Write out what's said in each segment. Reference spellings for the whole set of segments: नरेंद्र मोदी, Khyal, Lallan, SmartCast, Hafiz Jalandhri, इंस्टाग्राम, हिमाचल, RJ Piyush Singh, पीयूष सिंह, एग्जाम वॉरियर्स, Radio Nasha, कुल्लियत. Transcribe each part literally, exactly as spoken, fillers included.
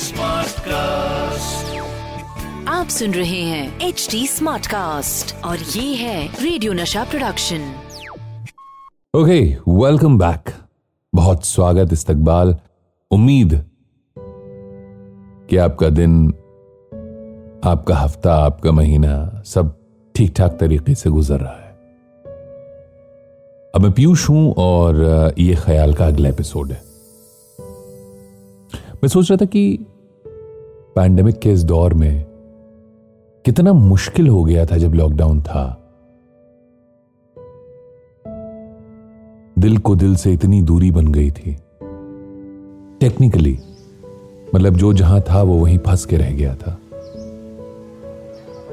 Smart cast, आप सुन रहे हैं एच डी स्मार्ट कास्ट और ये है radio Nasha production. Okay, welcome back. बहुत स्वागत, इस्तकबाल। उम्मीद कि आपका दिन, आपका हफ्ता, आपका महीना सब ठीक ठाक तरीके से गुजर रहा है। अब मैं पीयूष हूं और ये ख्याल का अगला एपिसोड है। मैं सोच रहा था कि पैंडेमिक के इस दौर में कितना मुश्किल हो गया था जब लॉकडाउन था। दिल को दिल से इतनी दूरी बन गई थी टेक्निकली, मतलब जो जहां था वो वहीं फंस के रह गया था।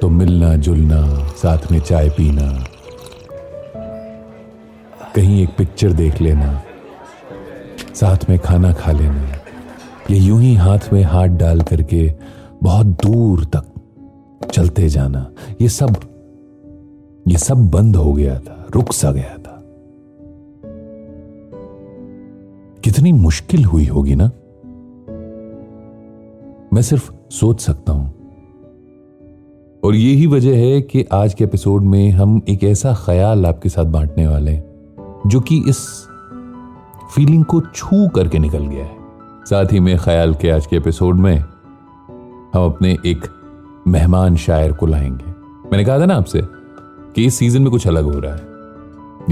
तो मिलना जुलना, साथ में चाय पीना, कहीं एक पिक्चर देख लेना, साथ में खाना खा लेना, ये यूं ही हाथ में हाथ डाल करके बहुत दूर तक चलते जाना, ये सब ये सब बंद हो गया था, रुक सा गया था। कितनी मुश्किल हुई होगी ना, मैं सिर्फ सोच सकता हूं। और यही वजह है कि आज के एपिसोड में हम एक ऐसा ख्याल आपके साथ बांटने वाले हैं जो कि इस फीलिंग को छू करके निकल गया है। साथ ही में ख्याल के आज के एपिसोड में हम अपने एक मेहमान शायर को लाएंगे। मैंने कहा था ना आपसे कि इस सीजन में कुछ अलग हो रहा है,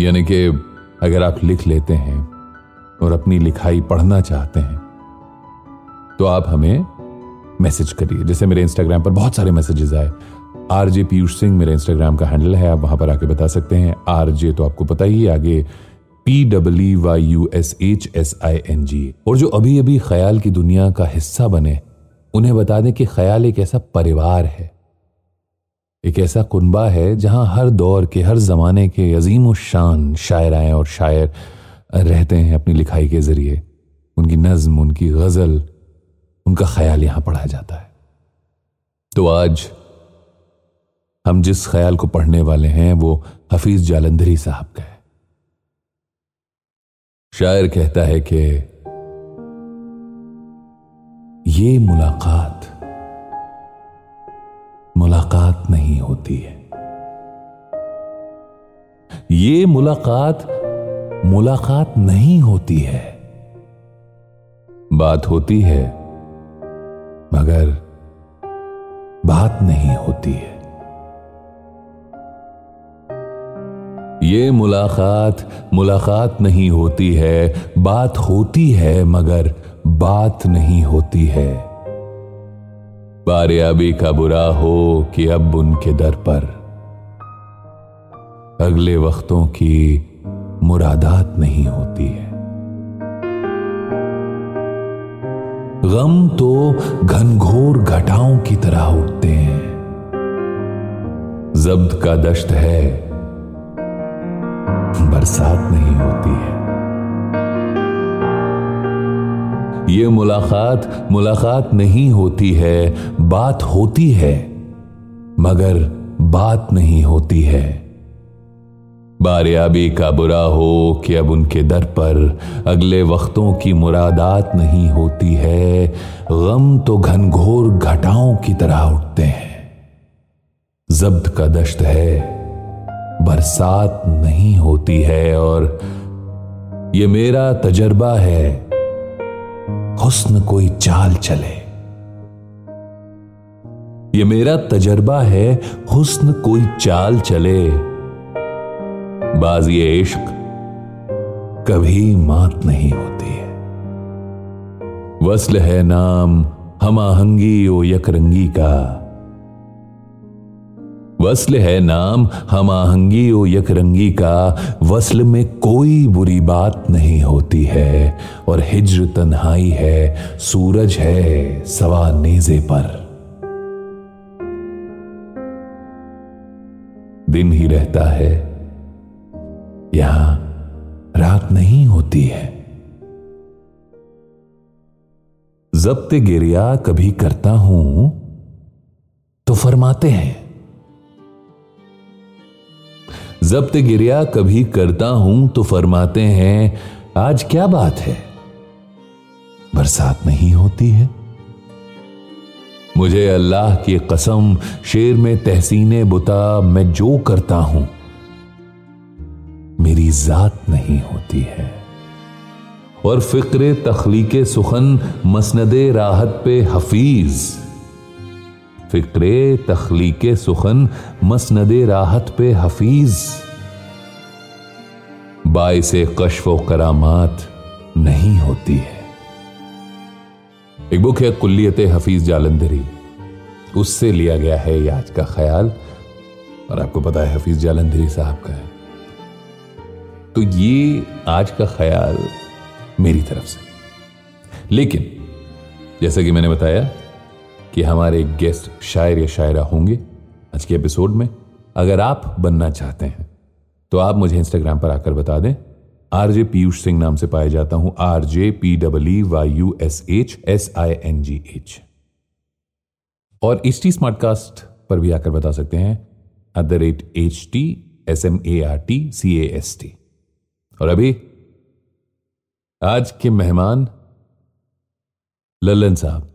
यानी कि अगर आप लिख लेते हैं और अपनी लिखाई पढ़ना चाहते हैं तो आप हमें मैसेज करिए। जैसे मेरे इंस्टाग्राम पर बहुत सारे मैसेजेस आए। आरजे पीयूष सिंह मेरे इंस्टाग्राम का हैंडल है, आप वहां पर आके बता सकते हैं। आरजे तो आपको पता ही, आगे P W Y U S H S I N G। और जो अभी अभी ख्याल की दुनिया का हिस्सा बने, उन्हें बता दें कि ख्याल एक ऐसा परिवार है, एक ऐसा कुनबा है जहां हर दौर के, हर जमाने के अजीम व शान शायराएं और शायर रहते हैं। अपनी लिखाई के जरिए उनकी नज्म, उनकी गजल, उनका ख्याल यहां पढ़ा जाता है। तो आज हम जिस ख्याल को पढ़ने वाले हैं वो हफीज जालंधरी साहब का है। शायर कहता है कि ये मुलाकात मुलाकात नहीं होती है, ये मुलाकात मुलाकात नहीं होती है, बात होती है मगर बात नहीं होती है। ये मुलाकात मुलाकात नहीं होती है, बात होती है मगर बात नहीं होती है। बारियाबी का बुरा हो कि अब उनके दर पर अगले वक्तों की मुरादात नहीं होती है। गम तो घनघोर घटाओं की तरह उठते हैं, ज़ब्त का दश्त है बरसात नहीं होती है। ये मुलाकात मुलाकात नहीं होती है, बात होती है मगर बात नहीं होती है। बारियाबी का बुरा हो कि अब उनके दर पर अगले वक्तों की मुरादात नहीं होती है। गम तो घनघोर घटाओं की तरह उठते हैं, ज़ब्त का दश्त है बरसात नहीं होती है। और ये मेरा तजर्बा है, हुस्न कोई चाल चले, ये मेरा तजर्बा है, हुस्न कोई चाल चले, बाज़ी इश्क कभी मात नहीं होती है। वस्ल है नाम हम आहंगी ओ यकरंगी का, वस्ल है नाम हम आहंगी ओ यकरंगी का, वस्ल में कोई बुरी बात नहीं होती है। और हिज्र तन्हाई है, सूरज है सवा नेज़े पर, दिन ही रहता है यहां रात नहीं होती है। ज़ब्त गिरिया कभी करता हूं तो फरमाते हैं, ज़ब्त गिरिया कभी करता हूं तो फरमाते हैं, आज क्या बात है बरसात नहीं होती है। मुझे अल्लाह की कसम, शेर में तहसीने बुता मैं जो करता हूं मेरी जात नहीं होती है। और फिक्रे तखलीके सुखन मसनदे राहत पे हफीज, फिक्रे तखलीके सुखन मसनदे राहत पे हफीज, बाइसे कश्फ व करामात नहीं होती है। एक बुक है कुल्लियत हफीज जालंधरी, उससे लिया गया है ये आज का ख्याल, और आपको पता है हफीज जालंधरी साहब का है। तो ये आज का ख्याल मेरी तरफ से, लेकिन जैसा कि मैंने बताया कि हमारे गेस्ट शायर या शायरा होंगे आज के एपिसोड में। अगर आप बनना चाहते हैं तो आप मुझे इंस्टाग्राम पर आकर बता दें। आरजे पीयूष सिंह नाम से पाया जाता हूं, RJ P W Y U S H S I N G H. और एच टी स्मार्टकास्ट पर भी आकर बता सकते हैं, at the rate H T S M A R T C A S T. और अभी आज के मेहमान लल्लन साहब,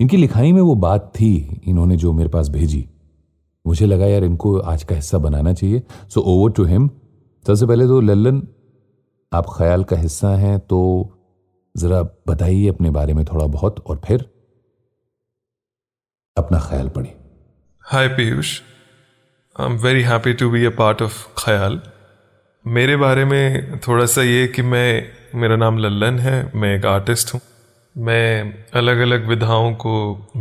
इनकी लिखाई में वो बात थी, इन्होंने जो मेरे पास भेजी, मुझे लगा यार इनको आज का हिस्सा बनाना चाहिए। So over to him. सबसे पहले तो लल्लन, आप ख्याल का हिस्सा हैं, तो जरा बताइए अपने बारे में थोड़ा बहुत और फिर अपना ख्याल पढ़िए। Hi Piyush, I am very happy to be a part of Khayal. मेरे बारे में थोड़ा सा ये कि मैं, मेरा नाम लल्लन है, मैं एक आर्टिस्ट हूँ। मैं अलग अलग विधाओं को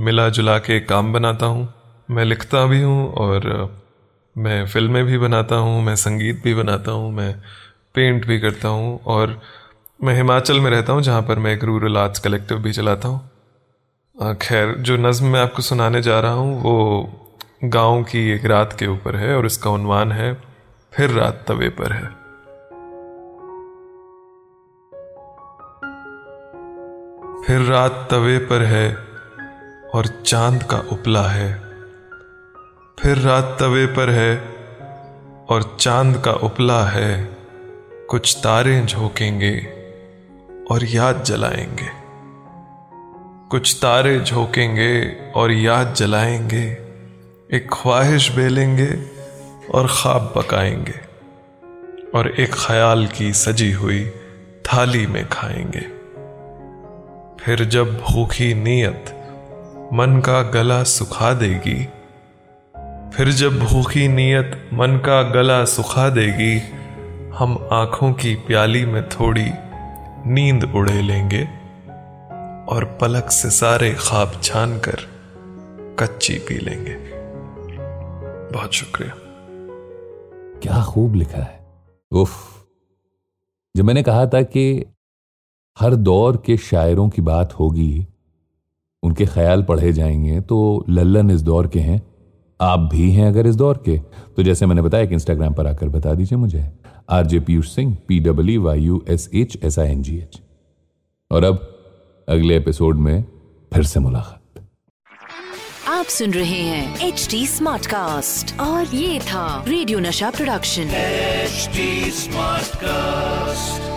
मिला जुला के काम बनाता हूँ। मैं लिखता भी हूँ और मैं फिल्में भी बनाता हूँ, मैं संगीत भी बनाता हूँ, मैं पेंट भी करता हूँ, और मैं हिमाचल में रहता हूँ जहाँ पर मैं एक रूरल आर्ट्स कलेक्टिव भी चलाता हूँ। खैर, जो नज़्म मैं आपको सुनाने जा रहा हूँ वो गाँव की एक रात के ऊपर है, और इसका उन्वान है फिर रात तवे पर है। फिर रात तवे पर है और चांद का उपला है, फिर रात तवे पर है और चांद का उपला है, कुछ तारे झोंकेंगे और याद जलाएंगे, कुछ तारे झोंकेंगे और याद जलाएंगे, एक ख्वाहिश बेलेंगे और ख्वाब पकाएंगे, और एक ख्याल की सजी हुई थाली में खाएंगे। फिर जब भूखी नीयत मन का गला सुखा देगी, फिर जब भूखी नीयत मन का गला सुखा देगी, हम आँखों की प्याली में थोड़ी नींद उड़े लेंगे, और पलक से सारे ख्वाब छान कर कच्ची पी लेंगे। बहुत शुक्रिया। क्या खूब लिखा है। उफ, जब मैंने कहा था कि हर दौर के शायरों की बात होगी, उनके ख्याल पढ़े जाएंगे, तो लल्लन इस दौर के हैं, आप भी हैं अगर इस दौर के, तो जैसे मैंने बताया कि इंस्टाग्राम पर आकर बता दीजिए मुझे, RJ पीयूष सिंह, P W Y U S H S I N G H. और अब अगले एपिसोड में फिर से मुलाकात। आप सुन रहे हैं एच डी स्मार्ट कास्ट, और ये था radio Nasha production. H D smart cast.